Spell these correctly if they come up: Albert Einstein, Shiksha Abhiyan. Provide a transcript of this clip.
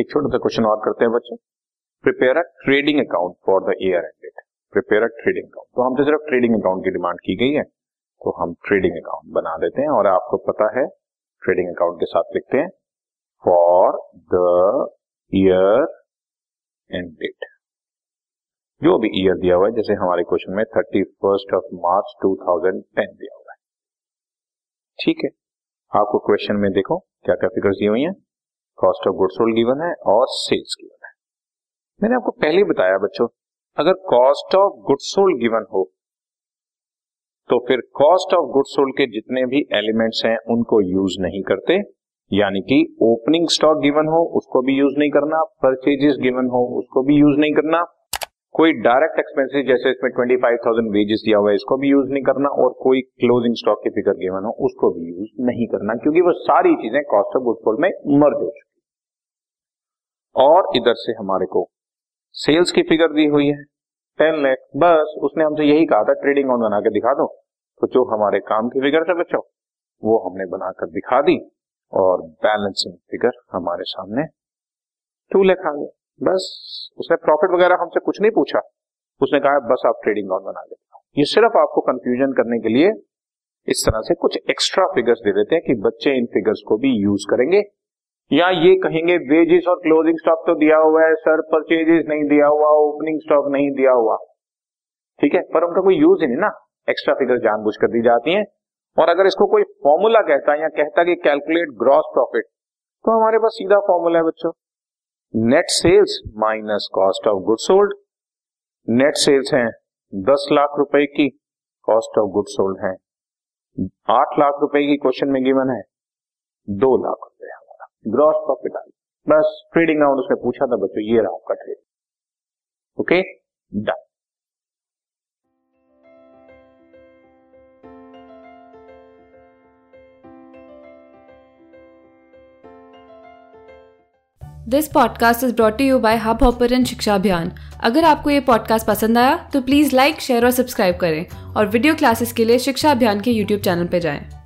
एक छोटा सा क्वेश्चन और करते हैं बच्चों, prepare a trading account for the year ended. Prepare a trading account, तो हमसे सिर्फ ट्रेडिंग अकाउंट की डिमांड की गई है तो हम ट्रेडिंग अकाउंट बना देते हैं। और आपको पता है ट्रेडिंग अकाउंट के साथ लिखते हैं फॉर द ईयर एंडेड, जो भी ईयर दिया हुआ है। जैसे हमारे क्वेश्चन में 31 मार्च 2010 दिया हुआ है, ठीक है। आपको क्वेश्चन में देखो क्या क्या फिगर्स दी हुई हैं, cost of goods sold given है और सेल्स गिवन है। मैंने आपको पहले बताया बच्चों, अगर cost of goods sold given हो तो फिर कॉस्ट ऑफ गुड्स सोल्ड के जितने भी एलिमेंट्स हैं उनको यूज नहीं करते, यानी कि ओपनिंग स्टॉक गिवन हो उसको भी यूज नहीं करना, परचेजेस गिवन हो उसको भी यूज नहीं करना, कोई डायरेक्ट एक्सपेंसेस जैसे इसमें 25,000 वेजेस दिया हुआ है इसको भी यूज नहीं करना, और कोई क्लोजिंग स्टॉक की फिगर गिवन हो उसको भी यूज नहीं करना, क्योंकि वो सारी चीजें कॉस्ट ऑफ गुड्स सोल्ड में मर्ज हो चुकी। और इधर से हमारे को सेल्स की फिगर दी हुई है 10 लाख, बस उसने हमसे यही कहा था ट्रेडिंग अकाउंट बना के दिखा दो, तो जो हमारे काम की फिगर है बच्चों वो हमने बनाकर दिखा दी और बैलेंसिंग फिगर हमारे सामने 2 लाख आ गया। बस उसने प्रॉफिट वगैरह हमसे कुछ नहीं पूछा, उसने कहा बस आप ट्रेडिंग अकाउंट बना देते हो। ये सिर्फ आपको कंफ्यूजन करने के लिए इस तरह से कुछ एक्स्ट्रा फिगर्स दे देते हैं कि बच्चे इन फिगर्स को भी यूज करेंगे, या ये कहेंगे वेजेस और क्लोजिंग स्टॉक तो दिया हुआ है सर, परचेजेस नहीं दिया हुआ, ओपनिंग स्टॉक नहीं दिया हुआ, ठीक है, पर उनका कोई यूज ही नहीं ना, एक्स्ट्रा फिगर्स जानबूझ कर दी जाती है। और अगर इसको कोई फॉर्मूला कहता या कहता कि कैलकुलेट ग्रॉस प्रॉफिट, तो हमारे पास सीधा फॉर्मूला है बच्चों, net sales minus cost of goods sold. Net sales हैं 10 लाख रुपए की, कॉस्ट ऑफ गुड्स सोल्ड है 8 लाख रुपए की, क्वेश्चन में गिवन है 2 लाख रुपए हमारा ग्रॉस प्रॉफिट आई। बस ट्रेडिंग अकाउंट उसने पूछा था बच्चों, ये रहा आपका trade, okay done. This podcast is brought to you by Hubhopper and Shiksha Abhiyan. अगर आपको ये पॉडकास्ट पसंद आया तो प्लीज़ लाइक, शेयर और सब्सक्राइब करें, और वीडियो क्लासेस के लिए शिक्षा अभियान के यूट्यूब चैनल पर जाएं।